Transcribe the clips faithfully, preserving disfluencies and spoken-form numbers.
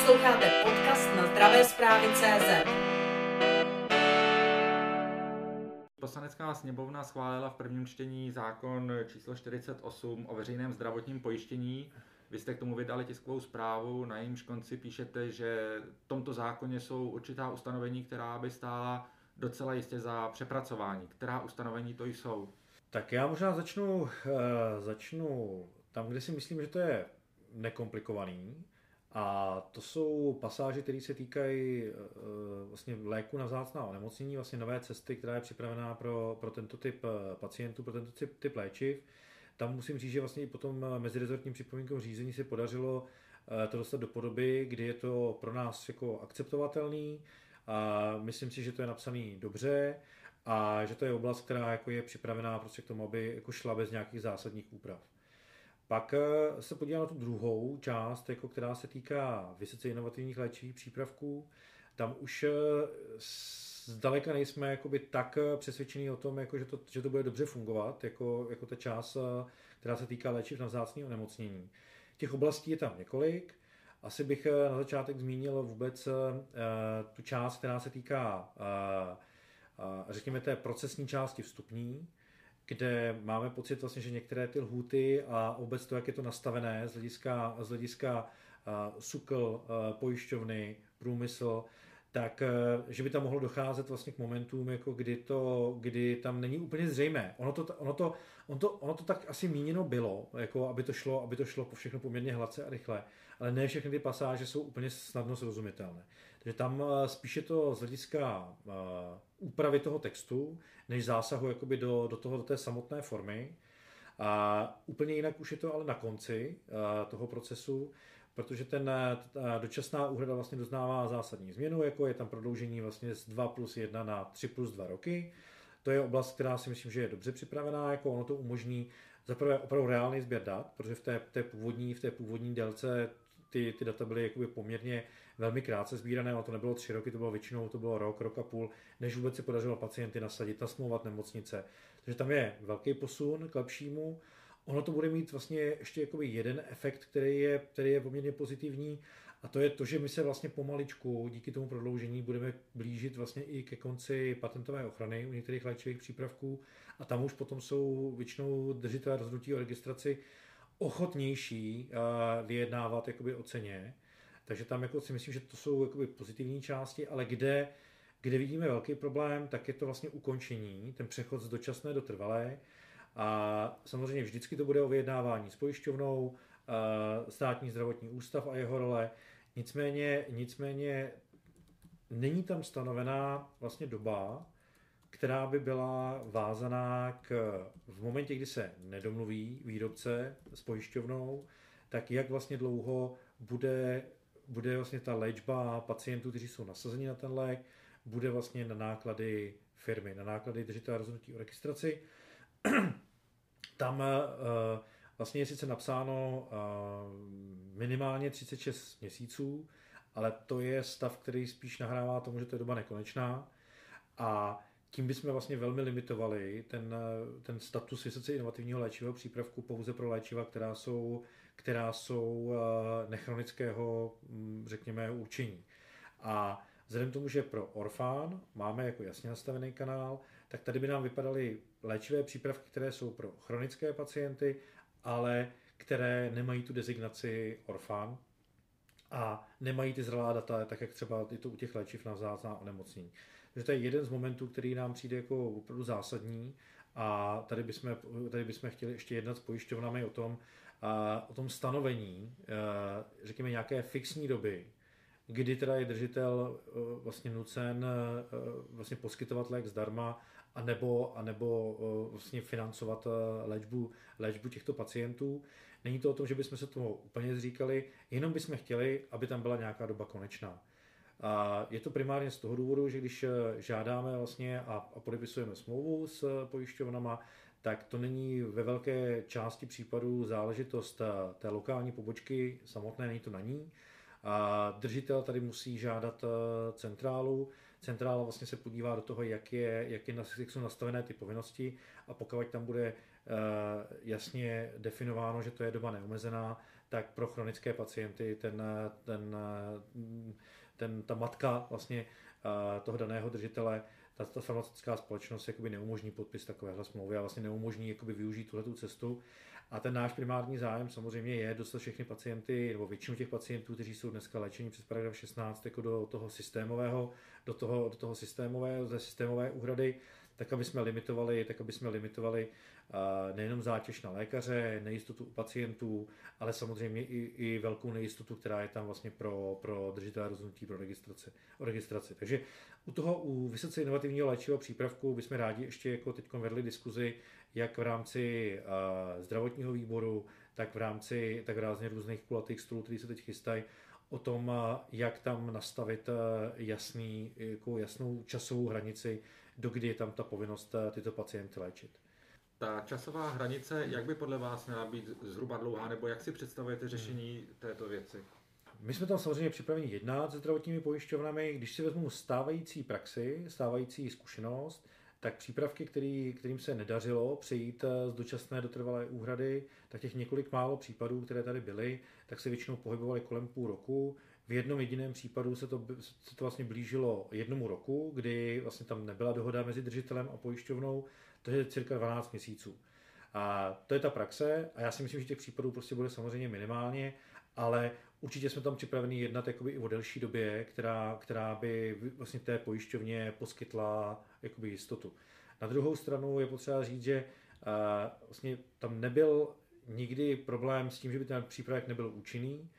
Posloucháte podcast na zdravé zprávy tečka cé zet. Poslanecká sněmovna schválila v prvním čtení zákon číslo čtyřicet osm o veřejném zdravotním pojištění. Vy jste k tomu vydali tiskovou zprávu, na jejímž konci píšete, že v tomto zákoně jsou určitá ustanovení, která by stála docela jistě za přepracování. Která ustanovení to jsou? Tak já možná začnu, začnu tam, kde si myslím, že to je nekomplikovaný. A to jsou pasáže, které se týkají vlastně léku na vzácná onemocnění, vlastně nové cesty, která je připravená pro, pro tento typ pacientů, pro tento typ, typ léčiv. Tam musím říct, že vlastně i po tom mezirezortním připomínkovém řízení se podařilo to dostat do podoby, kdy je to pro nás jako akceptovatelný. A myslím si, že to je napsaný dobře a že to je oblast, která jako je připravená prostě k tomu, aby jako šla bez nějakých zásadních úprav. Pak se podívám na tu druhou část, jako která se týká vysoce inovativních léčivých přípravků. Tam už zdaleka nejsme jakoby tak přesvědčení o tom, jako že, to, že to bude dobře fungovat, jako, jako ta část, která se týká léčiv na vzácné onemocnění. Těch oblastí je tam několik. Asi bych na začátek zmínil vůbec tu část, která se týká, řekněme, té procesní části vstupní, kde máme pocit vlastně, že některé ty lhůty a vůbec to, jak je to nastavené z hlediska, z hlediska SØKL, pojišťovny, průmysl, tak že by tam mohlo docházet vlastně k momentům, jako kdy, to, kdy tam není úplně zřejmé. Ono to, ono to, ono to, ono to tak asi míněno bylo, jako aby to šlo, aby to šlo po všechno poměrně hladce a rychle, ale ne všechny ty pasáže jsou úplně snadno srozumitelné. Takže tam spíše to z hlediska úpravy toho textu, než zásahu jakoby do, do, toho, do té samotné formy. A úplně jinak už je to ale na konci toho procesu, protože ten dočasná úhrada vlastně doznává zásadní změnu, jako je tam prodloužení vlastně z dva plus jedna na tři plus dva roky. To je oblast, která si myslím, že je dobře připravená, jako ono to umožní zaprvé opravdu reálný sběr dat, protože v té, té, původní, v té původní délce ty, ty data byly jakoby poměrně velmi krátce sbírané, ale to nebylo tři roky, to bylo většinou to bylo rok, rok a půl, než vůbec se podařilo pacienty nasadit, nasmlouvat nemocnice. Takže tam je velký posun k lepšímu. Ono to bude mít vlastně ještě jakoby jeden efekt, který je, který je poměrně pozitivní, a to je to, že my se vlastně pomaličku díky tomu prodloužení budeme blížit vlastně i ke konci patentové ochrany u některých léčivých přípravků a tam už potom jsou většinou držitelé rozhodnutí o registraci ochotnější vyjednávat jakoby o ceně. Takže tam jako si myslím, že to jsou jakoby pozitivní části, ale kde, kde vidíme velký problém, tak je to vlastně ukončení, ten přechod z dočasné do trvalé. A samozřejmě vždycky to bude o vyjednávání s pojišťovnou, státní zdravotní ústav a jeho role. Nicméně, nicméně není tam stanovená vlastně doba, která by byla vázaná k, v momentě, kdy se nedomluví výrobce s pojišťovnou, tak jak vlastně dlouho bude, bude vlastně ta léčba pacientů, kteří jsou nasazeni na ten lék, bude vlastně na náklady firmy, na náklady držitele rozhodnutí o registraci. Tam uh, vlastně je sice napsáno uh, minimálně třicet šest měsíců, ale to je stav, který spíš nahrává tomu, že to je doba nekonečná a tím bychom vlastně velmi limitovali ten, ten status vysoce inovativního léčivého přípravku pouze pro léčiva, která jsou, která jsou uh, nechronického, řekněme, určení. A vzhledem tomu, že pro orfán máme jako jasně nastavený kanál, tak tady by nám vypadaly léčivé přípravky, které jsou pro chronické pacienty, ale které nemají tu designaci orfán a nemají ty zralá data, tak jak třeba je to u těch léčiv na vzácná onemocnění. Takže to je jeden z momentů, který nám přijde jako opravdu zásadní a tady bychom, tady bychom chtěli ještě jednat s pojišťovnami o tom, o tom stanovení, řekněme nějaké fixní doby, kdy teda je držitel vlastně nucen vlastně poskytovat lék zdarma a nebo, a nebo vlastně financovat léčbu, léčbu těchto pacientů. Není to o tom, že bychom se toho úplně zříkali, jenom bychom chtěli, aby tam byla nějaká doba konečná. A je to primárně z toho důvodu, že když žádáme vlastně a, a podepisujeme smlouvu s pojišťovnama, tak to není ve velké části případů záležitost té lokální pobočky samotné, není to na ní. A držitel tady musí žádat centrálu. Centrála vlastně se podívá do toho, jak, je, jak, je, jak jsou nastavené ty povinnosti a pokud tam bude jasně definováno, že to je doba neomezená, tak pro chronické pacienty ten, ten, ten, ta matka vlastně toho daného držitele, ta, ta farmaceutická společnost jakoby neumožní podpis takovéhle smlouvy a vlastně neumožní jakoby využít tuhletu cestu. A ten náš primární zájem samozřejmě je dostat všechny pacienty, nebo většinu těch pacientů, kteří jsou dneska léčeni přes paragraf šestnáct, jako do toho systémového, do toho, do toho systémového, ze systémové úhrady, tak aby jsme limitovali, tak aby jsme limitovali uh, nejenom zátěž na lékaře, nejistotu u pacientů, ale samozřejmě i, i velkou nejistotu, která je tam vlastně pro, pro držitele rozhodnutí pro registraci, o registraci. Takže u toho u vysoce inovativního léčivého přípravku bychom rádi ještě jako teď vedli diskuzi, jak v rámci uh, zdravotního výboru, tak v rámci tak rázně různých kulatých stolů, které se teď chystají, o tom, jak tam nastavit jasný, jako jasnou časovou hranici, dokdy je tam ta povinnost tyto pacienty léčit. Ta časová hranice, jak by podle vás měla být zhruba dlouhá, nebo jak si představujete řešení této věci? My jsme tam samozřejmě připraveni jednat se zdravotními pojišťovnami. Když si vezmu stávající praxi, stávající zkušenost, tak přípravky, který, kterým se nedařilo přejít z dočasné do trvalé úhrady, tak těch několik málo případů, které tady byly, tak se většinou pohybovaly kolem půl roku. V jednom jediném případu se to, se to vlastně blížilo jednomu roku, kdy vlastně tam nebyla dohoda mezi držitelem a pojišťovnou, to je cirka dvanáct měsíců. A to je ta praxe a já si myslím, že těch případů prostě bude samozřejmě minimálně, ale určitě jsme tam připraveni jednat jakoby i o delší době, která, která by vlastně té pojišťovně poskytla jakoby jistotu. Na druhou stranu je potřeba říct, že uh, vlastně tam nebyl nikdy problém s tím, že by ten přípravek nebyl účinný.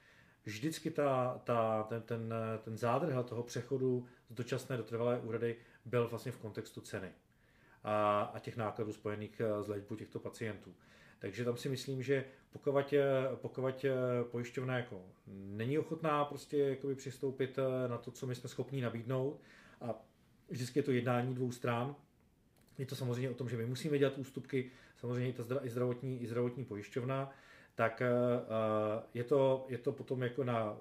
Vždycky ta, ta, ten, ten, ten zádrhel toho přechodu z dočasné do trvalé úhrady byl vlastně v kontextu ceny a, a těch nákladů spojených s léčbou těchto pacientů. Takže tam si myslím, že pokud, pokud pojišťovna jako není ochotná prostě jakoby přistoupit na to, co my jsme schopni nabídnout, a vždycky je to jednání dvou stran, je to samozřejmě o tom, že my musíme dělat ústupky, samozřejmě i ta zdravotní, i zdravotní pojišťovna, tak je to, je to potom jako na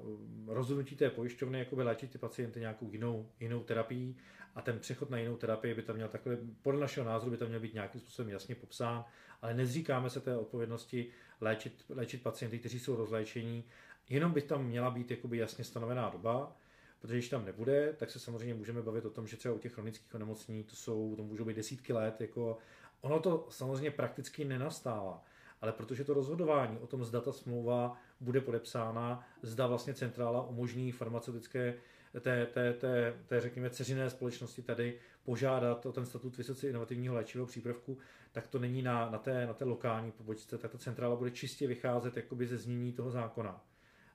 rozhodnutí té pojišťovny jakoby léčit ty pacienty nějakou jinou, jinou terapií a ten přechod na jinou terapii by tam měl takhle, podle našeho názoru by tam měl být nějakým způsobem jasně popsán, ale nezříkáme se té odpovědnosti léčit, léčit pacienty, kteří jsou rozléčení, jenom by tam měla být jakoby jasně stanovená doba, protože když tam nebude, tak se samozřejmě můžeme bavit o tom, že třeba u těch chronických onemocnění to jsou, to můžou být desítky let, jako ono to samozřejmě prakticky nenastává. Ale protože to rozhodování o tom, zda ta smlouva bude podepsána, zda vlastně centrála umožní farmaceutické té, té, té, té řekněme, dceřiné společnosti tady požádat o ten statut vysoce inovativního léčivého přípravku, tak to není na, na, té, na té lokální pobočce, tak ta centrála bude čistě vycházet jakoby ze znění toho zákona,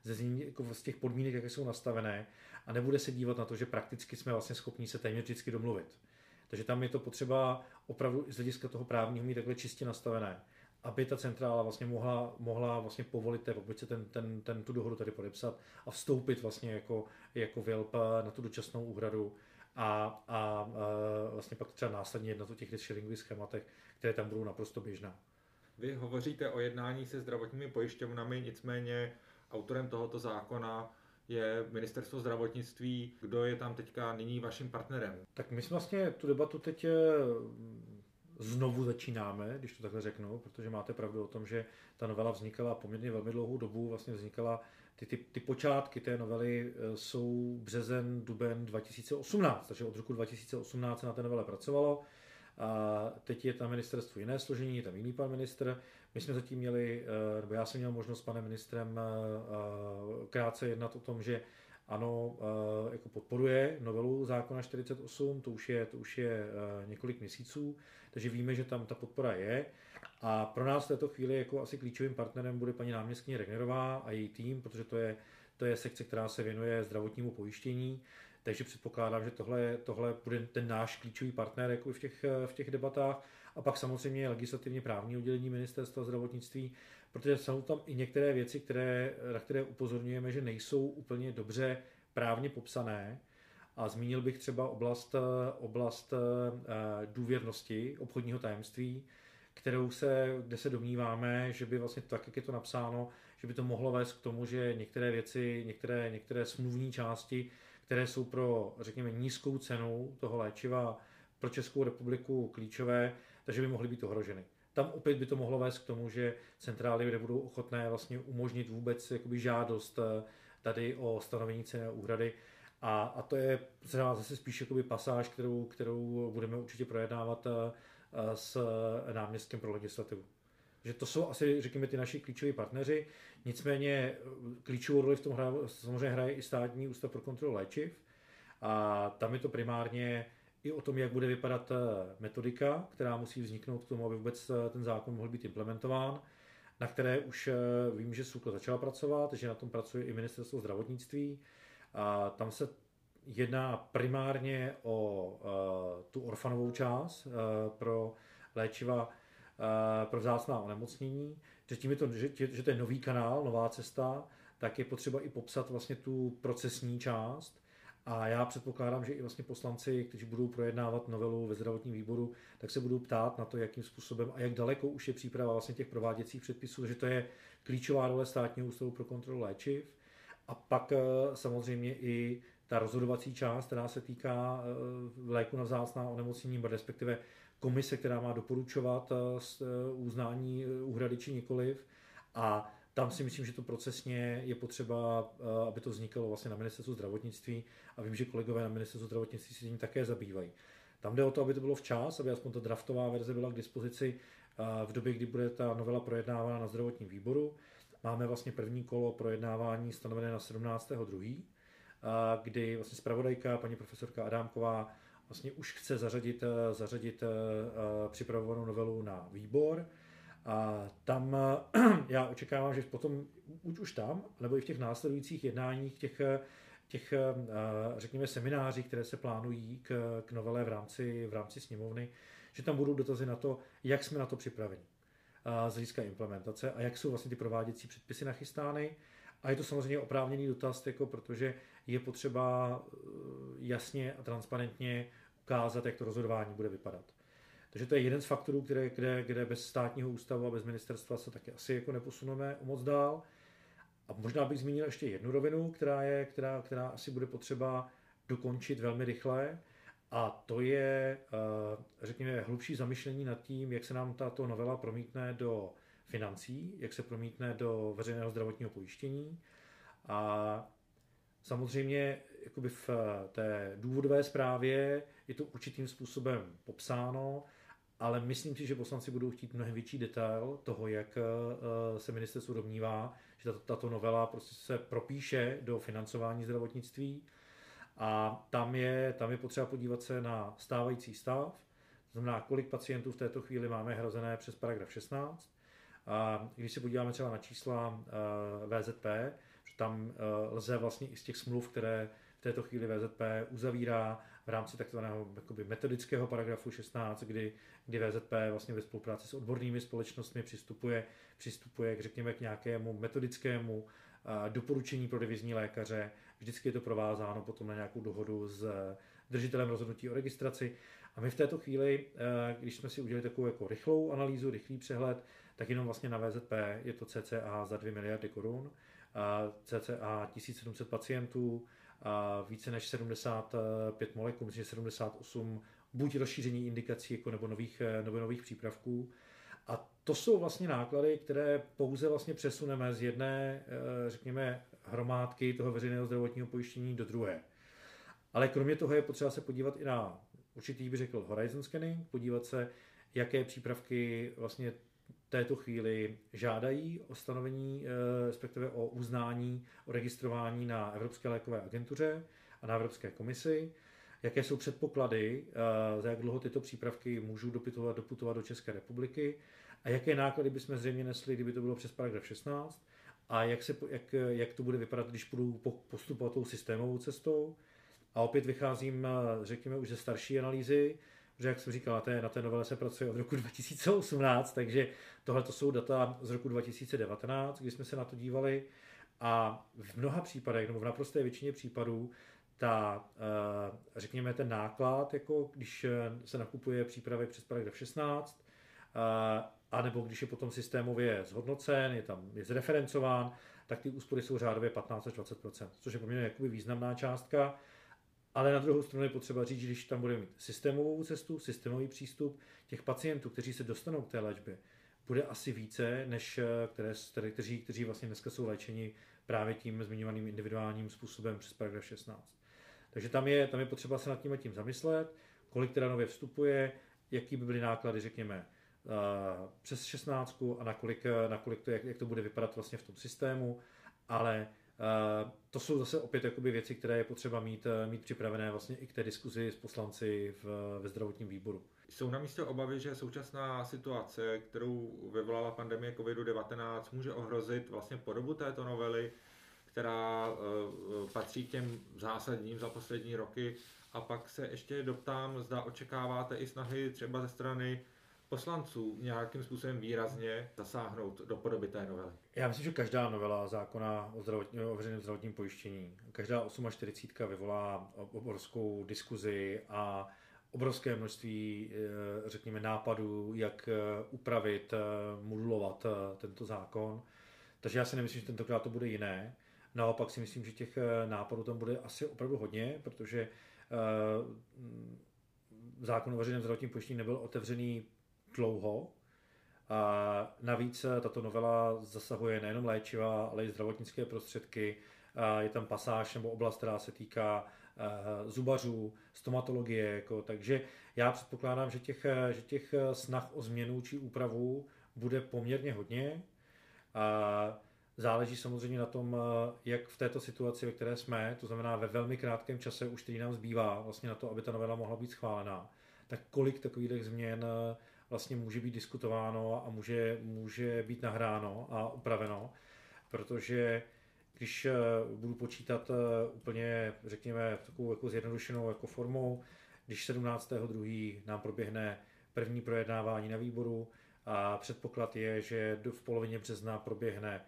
ze znění jako z těch podmínek, jaké jsou nastavené, a nebude se dívat na to, že prakticky jsme vlastně schopni se téměř vždycky domluvit. Takže tam je to potřeba opravdu z hlediska toho právního mít takhle čistě nastavené, aby ta centrála vlastně mohla, mohla vlastně povolit té pobočce ten, ten, ten, tu dohodu tady podepsat a vstoupit vlastně jako, jako V I L P na tu dočasnou úhradu a, a, a vlastně pak třeba následně jednat o těch sharingových schématech, které tam budou naprosto běžná. Vy hovoříte o jednání se zdravotními pojišťovnami, nicméně autorem tohoto zákona je ministerstvo zdravotnictví. Kdo je tam teďka nyní vaším partnerem? Tak my jsme vlastně tu debatu teď znovu začínáme, když to takhle řeknu, protože máte pravdu o tom, že ta novela vznikala poměrně velmi dlouhou dobu, vlastně vznikala, ty, ty, ty počátky té novely jsou březen, duben dva tisíce osmnáct, takže od roku dva tisíce osmnáct se na té novele pracovalo. A teď je tam ministerstvo jiné složení, je tam jiný pan ministr. My jsme zatím měli, nebo já jsem měl možnost s panem ministrem krátce jednat o tom, že ano, jako podporuje novelu zákona čtyřicet osm, to už je, to už je několik měsíců, takže víme, že tam ta podpora je. A pro nás v této chvíli jako asi klíčovým partnerem bude paní náměstkyně Regnerová a její tým, protože to je, to je sekce, která se věnuje zdravotnímu pojištění. Takže předpokládám, že tohle, tohle bude ten náš klíčový partner jako v těch, v těch debatách. A pak samozřejmě legislativně právní oddělení ministerstva zdravotnictví, protože jsou tam i některé věci, které, na které upozorňujeme, že nejsou úplně dobře právně popsané. A zmínil bych třeba oblast, oblast důvěrnosti, obchodního tajemství, kterou se, kde se domníváme, že by vlastně tak, jak je to napsáno, že by to mohlo vést k tomu, že některé věci, některé, některé smluvní části, které jsou pro, řekněme, nízkou cenu toho léčiva pro Českou republiku klíčové, takže by mohly být ohroženy. tam opět by to mohlo vést k tomu, že centrály nebudou ochotné vlastně umožnit vůbec jakoby žádost tady o stanovení ceny a úhrady. A, a to je zase spíš jakoby pasáž, kterou, kterou budeme určitě projednávat s náměstkem pro legislativu. Že to jsou asi, řekněme, ty naši klíčoví partneři. Nicméně klíčovou roli v tom hra, samozřejmě hraje i Státní ústav pro kontrolu léčiv. A tam je to primárně i o tom, jak bude vypadat metodika, která musí vzniknout k tomu, aby vůbec ten zákon mohl být implementován, na které už vím, že SÚKL začala pracovat, že na tom pracuje i Ministerstvo zdravotnictví. A tam se jedná primárně o tu orfanovou část pro léčiva pro vzácná onemocnění, že tím je to, že, že to je nový kanál, nová cesta, tak je potřeba i popsat vlastně tu procesní část. A já předpokládám, že i vlastně poslanci, kteří budou projednávat novelu ve zdravotním výboru, tak se budou ptát na to, jakým způsobem a jak daleko už je příprava vlastně těch prováděcích předpisů, že to je klíčová role Státního ústavu pro kontrolu léčiv. A pak samozřejmě i ta rozhodovací část, která se týká léku na vzácná onemocnění, respektive komise, která má doporučovat uznání úhrady či nikoliv. A tam si myslím, že to procesně je potřeba, aby to vznikalo vlastně na Ministerstvu zdravotnictví. A vím, že kolegové na Ministerstvu zdravotnictví se tím také zabývají. Tam jde o to, aby to bylo včas, aby aspoň ta draftová verze byla k dispozici v době, kdy bude ta novela projednávána na zdravotním výboru. Máme vlastně první kolo projednávání stanovené na sedmnáctého druhého kdy vlastně zpravodajka, paní profesorka Adámková, vlastně už chce zařadit, zařadit připravovanou novelu na výbor. A tam já očekávám, že potom už, už tam, nebo i v těch následujících jednáních, těch, těch řekněme seminářích, které se plánují k, k novele v rámci, v rámci sněmovny, že tam budou dotazy na to, jak jsme na to připraveni z hlediska implementace a jak jsou vlastně ty prováděcí předpisy nachystány. A je to samozřejmě oprávněný dotaz, jako protože je potřeba jasně a transparentně ukázat, jak to rozhodování bude vypadat. Takže to je jeden z faktorů, které, kde, kde bez Státního ústavu a bez ministerstva se taky asi jako neposuneme moc dál. A možná bych zmínil ještě jednu rovinu, která, je, která, která asi bude potřeba dokončit velmi rychle. A to je, řekněme, hlubší zamyšlení nad tím, jak se nám tato novela promítne do financí, jak se promítne do veřejného zdravotního pojištění. A samozřejmě jakoby v té důvodové zprávě je to určitým způsobem popsáno, ale myslím si, že poslanci budou chtít mnohem větší detail toho, jak se ministerstvo domnívá, že tato novela prostě se propíše do financování zdravotnictví. A tam je, tam je potřeba podívat se na stávající stav, to znamená, kolik pacientů v této chvíli máme hrazené přes paragraf šestnáct. A když se podíváme třeba na čísla V Z P, že tam lze vlastně i z těch smluv, které v této chvíli V Z P uzavírá v rámci takzvaného jakoby metodického paragrafu šestnáct, kdy, kdy V Z P vlastně ve spolupráci s odbornými společnostmi přistupuje, přistupuje k, řekněme, k nějakému metodickému doporučení pro revizní lékaře. Vždycky je to provázáno potom na nějakou dohodu s držitelem rozhodnutí o registraci. A my v této chvíli, když jsme si udělali takovou jako rychlou analýzu, rychlý přehled, tak jenom vlastně na V Z P je to cca za dvě miliardy korun, cca tisíc sedm set pacientů, více než sedmdesát pět molekul, myslím, sedmdesát osm buď rozšíření indikací jako nebo nových, nebo nových přípravků. A to jsou vlastně náklady, které pouze vlastně přesuneme z jedné, řekněme, hromádky toho veřejného zdravotního pojištění do druhé. Ale kromě toho je potřeba se podívat i na určitý, bych řekl, horizon scanning, podívat se, jaké přípravky vlastně této chvíli žádají o stanovení, respektive o uznání, o registrování na Evropské lékové agentuře a na Evropské komisi, jaké jsou předpoklady, za jak dlouho tyto přípravky můžou doputovat, doputovat do České republiky a jaké náklady bychom zřejmě nesli, kdyby to bylo přes paragraf šestnáct a jak, se, jak, jak to bude vypadat, když budou postupovat tou systémovou cestou. A opět vycházím, řekněme, už ze starší analýzy, protože, jak jsem říkal, na té, na té novele se pracuje od roku dva tisíce osmnáct, takže tohle to jsou data z roku dva tisíce devatenáct, kdy jsme se na to dívali a v mnoha případech, nebo v naprosté většině případů, ta, řekněme, ten náklad, jako když se nakupuje přípravek přes paragraf šestnáct, anebo když je potom systémově zhodnocen, je tam je zreferencován, tak ty úspory jsou řádově patnáct až dvacet procent, což je poměrně jakoby významná částka. Ale na druhou stranu je potřeba říct, že když tam budeme mít systémovou cestu, systémový přístup, těch pacientů, kteří se dostanou k té léčbě, bude asi více, než které, které, kteří, kteří vlastně dneska jsou léčeni právě tím zmiňovaným individuálním způsobem přes paragraf šestnáct. Takže tam je, tam je potřeba se nad tím a tím zamyslet, kolik teda nově vstupuje, jaký by byly náklady, řekněme, přes šestnáct a nakolik, nakolik to, jak, jak to bude vypadat vlastně v tom systému, ale to jsou zase opět jakoby věci, které je potřeba mít, mít připravené vlastně i k té diskuzi s poslanci v, ve zdravotním výboru. Jsou na místě obavy, že současná situace, kterou vyvolala pandemie kovid devatenáct, může ohrozit vlastně podobu této novely, která uh, patří k těm zásadním za poslední roky. A pak se ještě doptám, zda očekáváte i snahy třeba ze strany poslanců nějakým způsobem výrazně zasáhnout do podoby té novely. Já myslím, že každá novela zákona o, zdravotní, o veřejném zdravotním pojištění, každá čtyřicítka osm vyvolá obrovskou diskuzi a obrovské množství, řekněme, nápadů, jak upravit, modulovat tento zákon. Takže já si nemyslím, že tentokrát to bude jiné. Naopak si myslím, že těch nápadů tam bude asi opravdu hodně, protože zákon o veřejném zdravotním pojištění nebyl otevřený dlouho. A navíc tato novela zasahuje nejenom léčiva, ale i zdravotnické prostředky. A je tam pasáž nebo oblast, která se týká zubařů, stomatologie. Jako, takže já předpokládám, že těch, že těch snah o změnu či úpravu bude poměrně hodně. A záleží samozřejmě na tom, jak v této situaci, ve které jsme, to znamená ve velmi krátkém čase, už který nám zbývá vlastně na to, aby ta novela mohla být schválená, tak kolik takových změn vlastně může být diskutováno a může, může být nahráno a upraveno, protože když budu počítat úplně, řekněme, takovou jako zjednodušenou jako formou, když sedmnáctého druhého nám proběhne první projednávání na výboru a předpoklad je, že v polovině března proběhne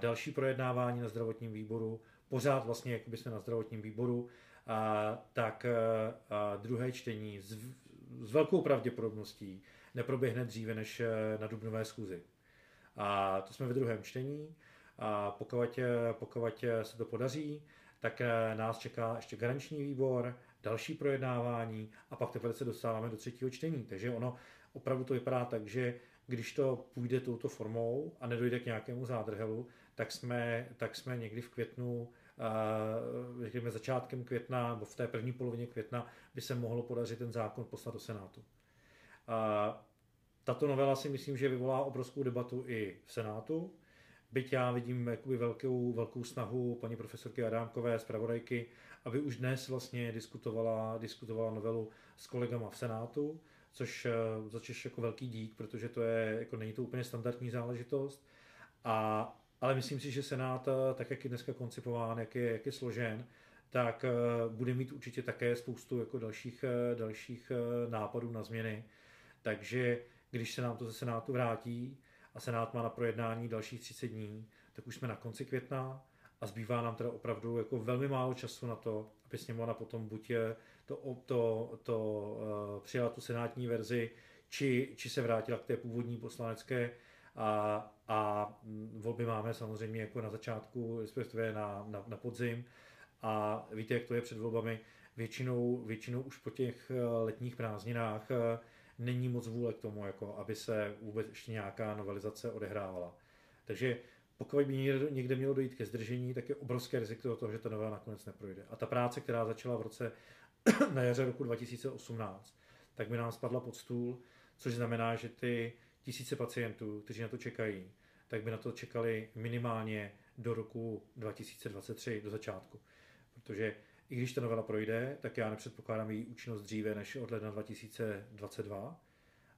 další projednávání na zdravotním výboru, pořád vlastně, jakoby jsme na zdravotním výboru, a, tak a druhé čtení s, s velkou pravděpodobností neproběhne dříve než na dubnové schůzi. A to jsme ve druhém čtení. A pokud, pokud se to podaří, tak nás čeká ještě garanční výbor, další projednávání a pak teprve se dostáváme do třetího čtení. Takže ono opravdu to vypadá tak, že když to půjde touto formou a nedojde k nějakému zádrhelu, tak jsme, tak jsme někdy v květnu, řekněme začátkem května nebo v té první polovině května by se mohlo podařit ten zákon poslat do Senátu. A tato novela si myslím, že vyvolá obrovskou debatu i v Senátu. Byť já vidím jakoby velkou, velkou snahu paní profesorky Adámkové, zpravodajky, aby už dnes vlastně diskutovala, diskutovala novelu s kolegama v Senátu, což začíš jako velký dík, protože to je, jako není to úplně standardní záležitost. A, ale myslím si, že Senát, tak jak je dneska koncipován, jak je, jak je složen, tak bude mít určitě také spoustu jako dalších, dalších nápadů na změny. Takže když se nám to ze Senátu vrátí, a Senát má na projednání dalších třicet dní, tak už jsme na konci května a zbývá nám teda opravdu jako velmi málo času na to, aby sněmovna potom buď to, to, to uh, přijala tu senátní verzi, či, či se vrátila k té původní poslanecké a, a volby máme samozřejmě jako na začátku, respektive na, na, na podzim a víte, jak to je před volbami, většinou, většinou už po těch letních prázdninách není moc vůle k tomu, jako, aby se vůbec ještě nějaká novelizace odehrávala. Takže pokud by někde mělo dojít ke zdržení, tak je obrovské riziko toho, že ta novela nakonec neprojde. A ta práce, která začala v roce na jaře roku dva tisíce osmnáct, tak by nám spadla pod stůl, což znamená, že ty tisíce pacientů, kteří na to čekají, tak by na to čekali minimálně do roku dva tisíce dvacet tři, do začátku. Protože i když ta novela projde, tak já nepředpokládám její účinnost dříve než od ledna dva tisíce dvacet dva.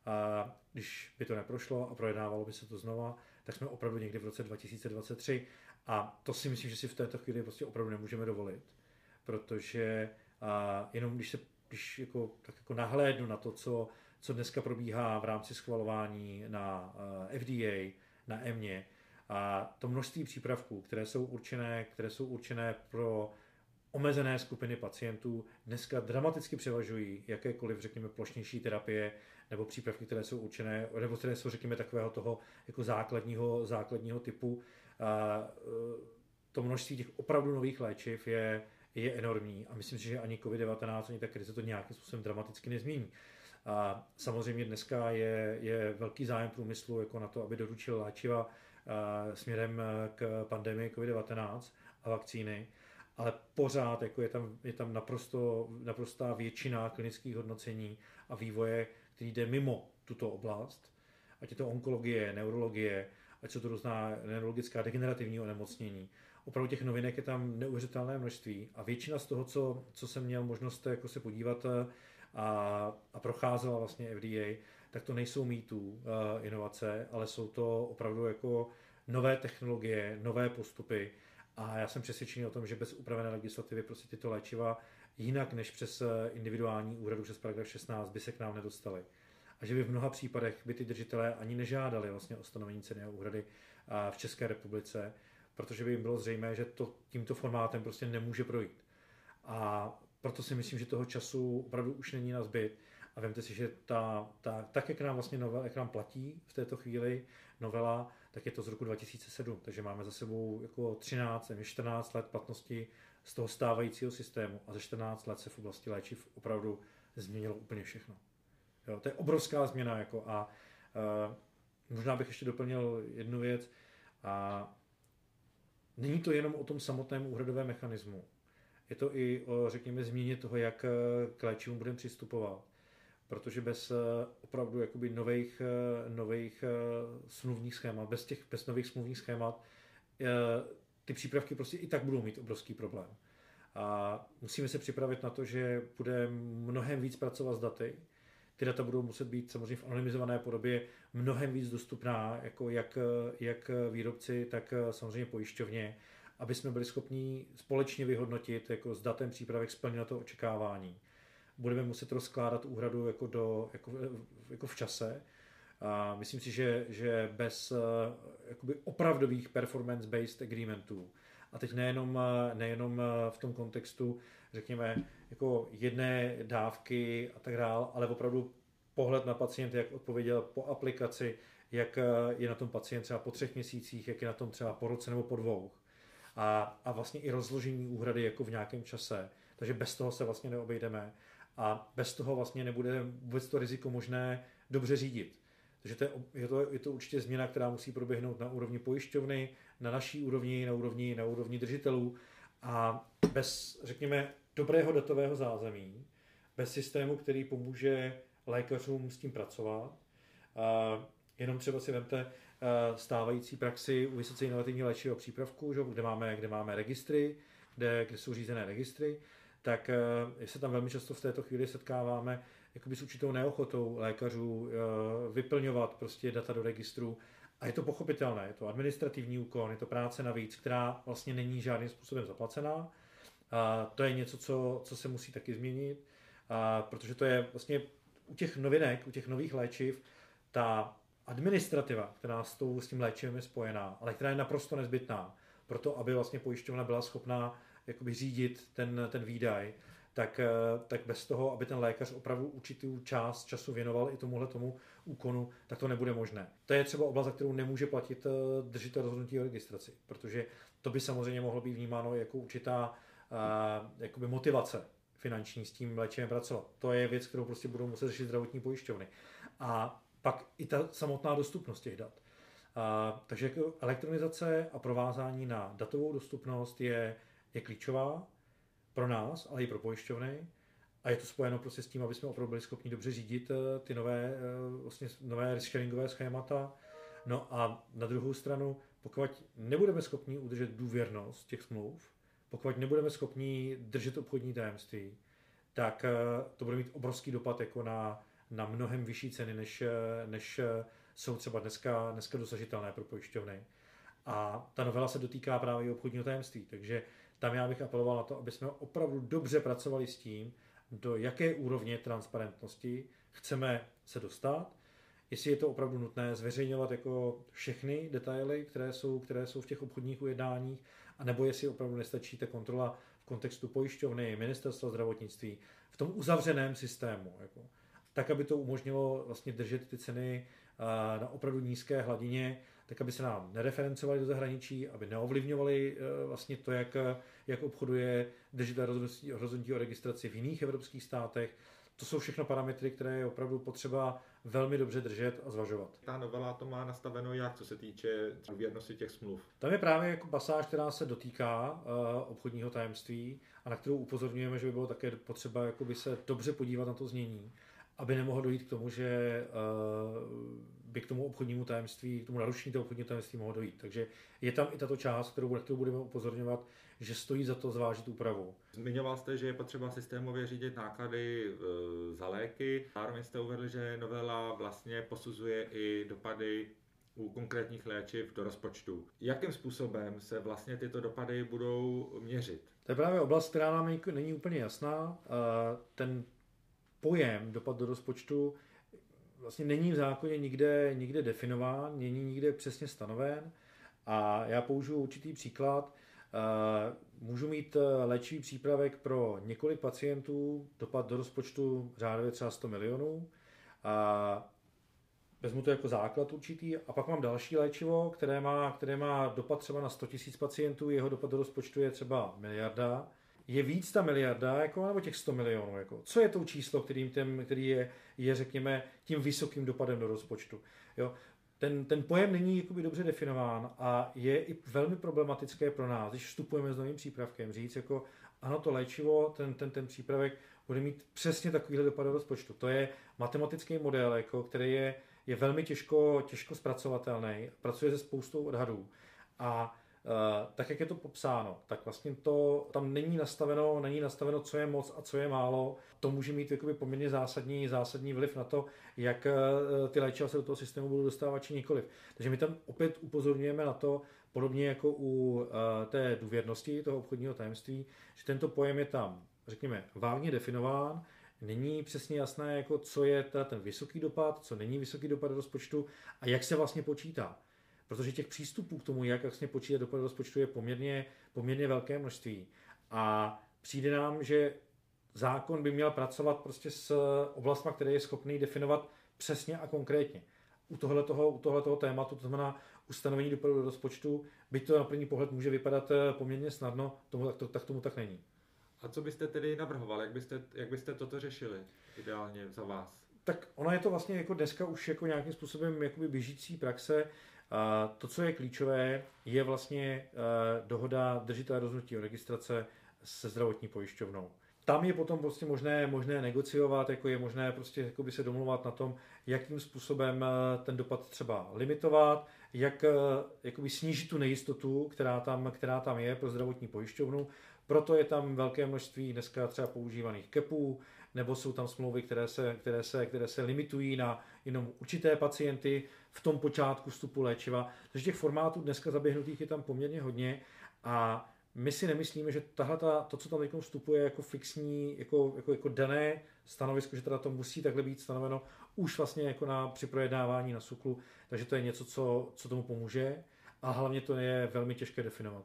A když by to neprošlo a projednávalo by se to znova, tak jsme opravdu někdy v roce dva tisíce dvacet tři. A to si myslím, že si v této chvíli prostě opravdu nemůžeme dovolit. Protože a jenom když se když jako, tak jako nahlédnu na to, co, co dneska probíhá v rámci schvalování na F D A, na EMě, a to množství přípravků, které jsou určené, které jsou určené pro omezené skupiny pacientů dneska dramaticky převažují jakékoliv, řekněme, plošnější terapie nebo přípravky, které jsou určené, nebo které jsou, řekněme, takového toho jako základního, základního typu. A to množství těch opravdu nových léčiv je, je enormní a myslím si, že ani covid devatenáct, ani ta krize to nějakým způsobem dramaticky nezmění. A samozřejmě dneska je, je velký zájem průmyslu jako na to, aby doručil léčiva směrem k pandemii covid devatenáct a vakcíny, ale pořád jako je tam, je tam naprosto, naprostá většina klinických hodnocení a vývoje, který jde mimo tuto oblast, ať je to onkologie, neurologie, ať jsou to různá neurologická degenerativní onemocnění. Opravdu těch novinek je tam neuvěřitelné množství a většina z toho, co, co jsem měl možnost jako se podívat a, a procházela vlastně F D A, tak to nejsou mýtů inovace, ale jsou to opravdu jako nové technologie, nové postupy a já jsem přesvědčený o tom, že bez upravené legislativy prostě tyto léčiva jinak než přes individuální úhradu přes paragraf šestnáct by se k nám nedostaly. A že by v mnoha případech by ty držitelé ani nežádali vlastně o stanovení ceny a úhrady v České republice, protože by jim bylo zřejmé, že to tímto formátem prostě nemůže projít. A proto si myslím, že toho času opravdu už není na zbyt. A vemte si, že ta, ta, tak, jak nám vlastně novela, jak nám platí v této chvíli novela, tak je to z roku dva tisíce sedm. Takže máme za sebou jako třináct, čtrnáct let platnosti z toho stávajícího systému. A za čtrnáct let se v oblasti léčiv opravdu změnilo úplně všechno. Jo, to je obrovská změna. Jako a, a možná bych ještě doplnil jednu věc. A není to jenom o tom samotném úhradovém mechanismu. Je to i o, řekněme, změně toho, jak k léčivům budeme přistupovat. Protože bez opravdu jakoby nových, nových smluvních schémat, bez těch bez nových smluvních schémat, ty přípravky prostě i tak budou mít obrovský problém. A musíme se připravit na to, že bude mnohem víc pracovat s daty. Ty data budou muset být samozřejmě v anonymizované podobě mnohem víc dostupná, jako jak, jak výrobci, tak samozřejmě pojišťovně, aby jsme byli schopni společně vyhodnotit jako s datem přípravek splněno to očekávání. Budeme muset rozkládat úhradu jako, do, jako, jako v čase. A myslím si, že, že bez jakoby opravdových performance-based agreementů, a teď nejenom, nejenom v tom kontextu, řekněme, jako jedné dávky a tak dále, ale opravdu pohled na pacienta, jak odpověděl po aplikaci, jak je na tom pacient třeba po třech měsících, jak je na tom třeba po roce nebo po dvou. A, a vlastně i rozložení úhrady jako v nějakém čase. Takže bez toho se vlastně neobejdeme a bez toho vlastně nebude vůbec to riziko možné dobře řídit. Takže to je, je, to, je to určitě změna, která musí proběhnout na úrovni pojišťovny, na naší úrovni, na úrovni, na úrovni držitelů a bez, řekněme, dobrého datového zázemí, bez systému, který pomůže lékařům s tím pracovat. A jenom třeba si vemte stávající praxi u vysoce inovativního léčivého přípravku, že, kde, máme, kde máme registry, kde, kde jsou řízené registry, tak se tam velmi často v této chvíli setkáváme jakoby s určitou neochotou lékařů vyplňovat prostě data do registru. A je to pochopitelné, je to administrativní úkon, je to práce navíc, která vlastně není žádným způsobem zaplacená. A to je něco, co, co se musí taky změnit, a protože to je vlastně u těch novinek, u těch nových léčiv, ta administrativa, která s, tou, s tím léčivem je spojená, ale která je naprosto nezbytná pro to, aby vlastně pojišťovna byla schopná jakoby řídit ten, ten výdaj, tak, tak bez toho, aby ten lékař opravdu určitou část času věnoval i tomuhle tomu úkonu, tak to nebude možné. To je třeba oblast, za kterou nemůže platit držitel rozhodnutí o registraci, protože to by samozřejmě mohlo být vnímáno jako určitá a, jakoby motivace finanční s tím léčivem pracovat. To je věc, kterou prostě budou muset řešit zdravotní pojišťovny. A pak i ta samotná dostupnost těch dat. A, takže jako elektronizace a provázání na datovou dostupnost je je klíčová pro nás, ale i pro pojišťovny a je to spojeno prostě s tím, aby jsme opravdu byli schopni dobře řídit ty nové, vlastně nové risk-sharingové schémata. No a na druhou stranu, pokud nebudeme schopni udržet důvěrnost těch smluv, pokud nebudeme schopni držet obchodní tajemství, tak to bude mít obrovský dopad jako na, na mnohem vyšší ceny, než, než jsou třeba dneska, dneska dosažitelné pro pojišťovny. A ta novela se dotýká právě i obchodního tajemství, takže tam já bych apeloval na to, aby jsme opravdu dobře pracovali s tím, do jaké úrovně transparentnosti chceme se dostat, jestli je to opravdu nutné zveřejňovat jako všechny detaily, které jsou, které jsou v těch obchodních ujednáních, anebo jestli opravdu nestačí ta kontrola v kontextu pojišťovny, ministerstva zdravotnictví, v tom uzavřeném systému, jako, tak, aby to umožnilo vlastně držet ty ceny na opravdu nízké hladině, tak aby se nám nereferencovali do zahraničí, aby neovlivňovali vlastně to, jak, jak obchoduje držitel rozhodnutí o registraci v jiných evropských státech. To jsou všechno parametry, které je opravdu potřeba velmi dobře držet a zvažovat. Ta novela to má nastaveno jak, co se týče důvěrnosti těch smluv? Tam je právě jako pasáž, která se dotýká uh, obchodního tajemství a na kterou upozorňujeme, že by bylo také potřeba jakoby se dobře podívat na to znění, aby nemohlo dojít k tomu, že uh, by k tomu obchodnímu tajemství, k tomu narušení toho obchodního tajemství mohlo dojít. Takže je tam i tato část, kterou, kterou budeme upozorňovat, že stojí za to zvážit úpravu. Zmiňoval jste, že je potřeba systémově řídit náklady e, za léky. Zároveň jste uvedl, že novela vlastně posuzuje i dopady u konkrétních léčiv do rozpočtu. Jakým způsobem se vlastně tyto dopady budou měřit? To je právě oblast, která nám není úplně jasná. Ten pojem dopad do rozpočtu vlastně není v zákoně nikde, nikde definován, není nikde přesně stanoven. A já použiju určitý příklad. Můžu mít léčivý přípravek pro několik pacientů, dopad do rozpočtu řádově třeba sto milionů. A vezmu to jako základ určitý a pak mám další léčivo, které má, které má dopad třeba na sto tisíc pacientů, jeho dopad do rozpočtu je třeba miliarda. Je víc ta miliarda jako, nebo těch sto milionů? Jako. Co je to číslo, kterým ten, který je, je, řekněme, tím vysokým dopadem do rozpočtu? Jo? Ten, ten pojem není jakoby dobře definován a je i velmi problematické pro nás, když vstupujeme s novým přípravkem, říct jako ano, to léčivo, ten, ten, ten přípravek bude mít přesně takovýhle dopad do rozpočtu. To je matematický model, jako, který je, je velmi těžko, těžko zpracovatelný, pracuje se spoustou odhadů. A e, tak, jak je to popsáno, tak vlastně to tam není nastaveno, není nastaveno, co je moc a co je málo. To může mít jakoby poměrně zásadní, zásadní vliv na to, jak ty léčiva se do toho systému budou dostávat či nikoliv. Takže my tam opět upozorňujeme na to, podobně jako u té důvěrnosti toho obchodního tajemství, že tento pojem je tam, řekněme, vágně definován, není přesně jasné, jako co je ten vysoký dopad, co není vysoký dopad do rozpočtu a jak se vlastně počítá. Protože těch přístupů k tomu, jak vlastně počítat dopad do rozpočtu, je poměrně, poměrně velké množství. A přijde nám, že zákon by měl pracovat prostě s oblastma, které je schopný definovat přesně a konkrétně. U tohletoho, u tohletoho tématu, to znamená ustanovení dopadu do rozpočtu, byť to na první pohled může vypadat poměrně snadno, tomu, tak, to, tak tomu tak není. A co byste tedy navrhoval? Jak byste, jak byste toto řešili ideálně za vás? Tak ona je to vlastně jako dneska už jako nějakým způsobem jakoby běžící praxe. A to, co je klíčové, je vlastně dohoda držitele rozhodnutí o registrace se zdravotní pojišťovnou. Tam je potom prostě možné, možné negociovat, jako je možné prostě jako by se domluvat na tom, jakým způsobem ten dopad třeba limitovat, jak jako by snížit tu nejistotu, která tam, která tam je pro zdravotní pojišťovnu. Proto je tam velké množství dneska třeba používaných capů, nebo jsou tam smlouvy, které se, které se, které se limitují na jenom určité pacienty v tom počátku vstupu léčiva. Takže těch formátů dneska zaběhnutých je tam poměrně hodně a my si nemyslíme, že tahleta, to, co tam teď vstupuje jako fixní, jako, jako, jako dané stanovisko, že teda to musí takhle být stanoveno už vlastně jako na, při projednávání na SÚKLu, takže to je něco, co, co tomu pomůže a hlavně to je velmi těžké definovat,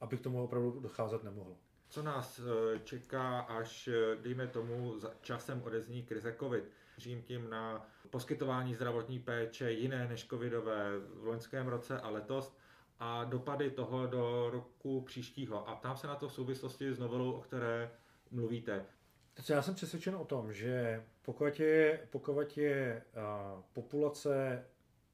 aby k tomu opravdu docházet nemohlo. Co nás čeká, až dejme tomu časem odezní krize COVID? Řím tím na poskytování zdravotní péče jiné než covidové v loňském roce a letos a dopady toho do roku příštího. A ptám se na to v souvislosti s novelou, o které mluvíte. Já jsem přesvědčen o tom, že pokud je, pokud je uh, populace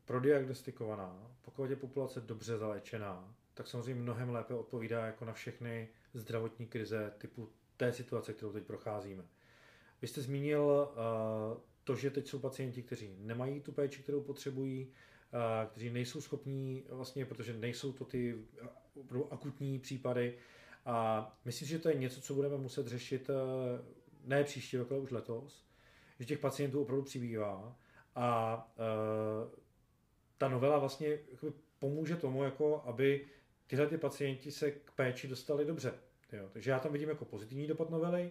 prodiagnostikovaná, pokud je populace dobře zaléčená, tak samozřejmě mnohem lépe odpovídá jako na všechny zdravotní krize typu té situace, kterou teď procházíme. Vy jste zmínil uh, to, že teď jsou pacienti, kteří nemají tu péči, kterou potřebují, uh, kteří nejsou schopní, vlastně, protože nejsou to ty uh, akutní případy. A myslím, že to je něco, co budeme muset řešit uh, ne příští rok, ale už letos, že těch pacientů opravdu přibývá a uh, ta novela vlastně jakoby pomůže tomu, jako aby tyhle ty pacienti se k péči dostali dobře. Jo, takže já tam vidím jako pozitivní dopad novely,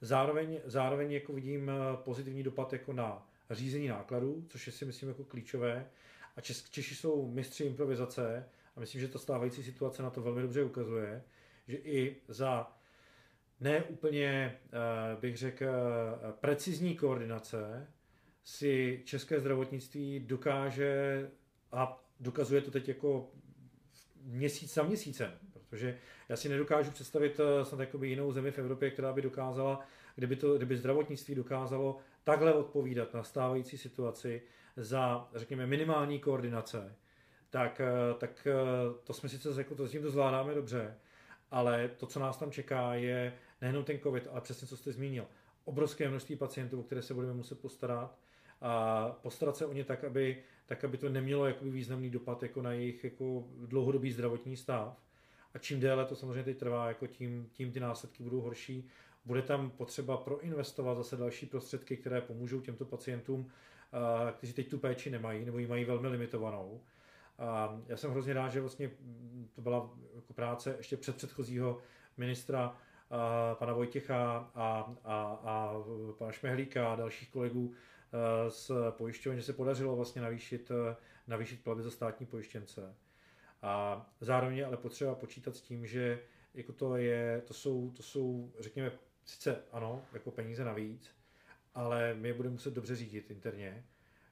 zároveň, zároveň jako vidím pozitivní dopad jako na řízení nákladů, což je si myslím jako klíčové. A Čes, Češi jsou mistři improvizace a myslím, že ta stávající situace na to velmi dobře ukazuje, že i za neúplně, bych řekl, precizní koordinace si české zdravotnictví dokáže a dokazuje to teď jako měsíc za měsícem, protože já si nedokážu představit snad jakoby jinou zemi v Evropě, která by dokázala, kdyby, to, kdyby zdravotnictví dokázalo takhle odpovídat na stávající situaci za, řekněme, minimální koordinace, tak, tak to jsme sice jako to s tím to zvládáme dobře, ale to, co nás tam čeká, je nejenom ten covid, ale přesně, co jste zmínil. Obrovské množství pacientů, o které se budeme muset postarat a postarat se o ně tak, aby, tak, aby to nemělo jakoby významný dopad jako na jejich jako dlouhodobý zdravotní stav. A čím déle to samozřejmě teď trvá, jako tím, tím ty následky budou horší. Bude tam potřeba proinvestovat zase další prostředky, které pomůžou těmto pacientům, kteří teď tu péči nemají nebo ji mají velmi limitovanou. A já jsem hrozně rád, že vlastně to byla jako práce ještě před předchozího ministra a, pana Vojtěcha a, a, a pana Šmehlíka a dalších kolegů a, z pojišťoven, že se podařilo vlastně navýšit, navýšit platby za státní pojištěnce. A zároveň je ale potřeba počítat s tím, že jako to, je, to, jsou, to jsou, řekněme, sice ano, jako peníze navíc, ale my je budeme muset dobře řídit interně.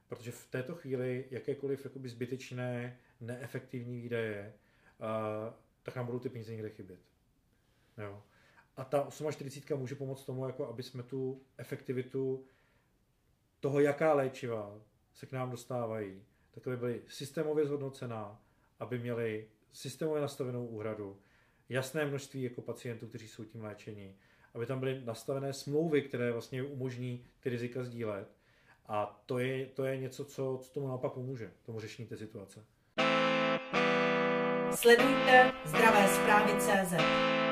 Protože v této chvíli jakékoliv jakoby zbytečné, neefektivní výdaje, uh, tak nám budou ty peníze někde chybět. Jo. A ta čtyřicet osm může pomoct tomu, jako aby jsme tu efektivitu toho, jaká léčiva se k nám dostávají, tak aby byly systémově zhodnocená, aby měly systémově nastavenou úhradu, jasné množství jako pacientů, kteří jsou tím léčeni, aby tam byly nastavené smlouvy, které vlastně umožní ty rizika sdílet. A to je, to je něco, co, co tomu naopak pomůže, tomu řešení té situace. Sledujte zdravé zprávy tečka cé zet.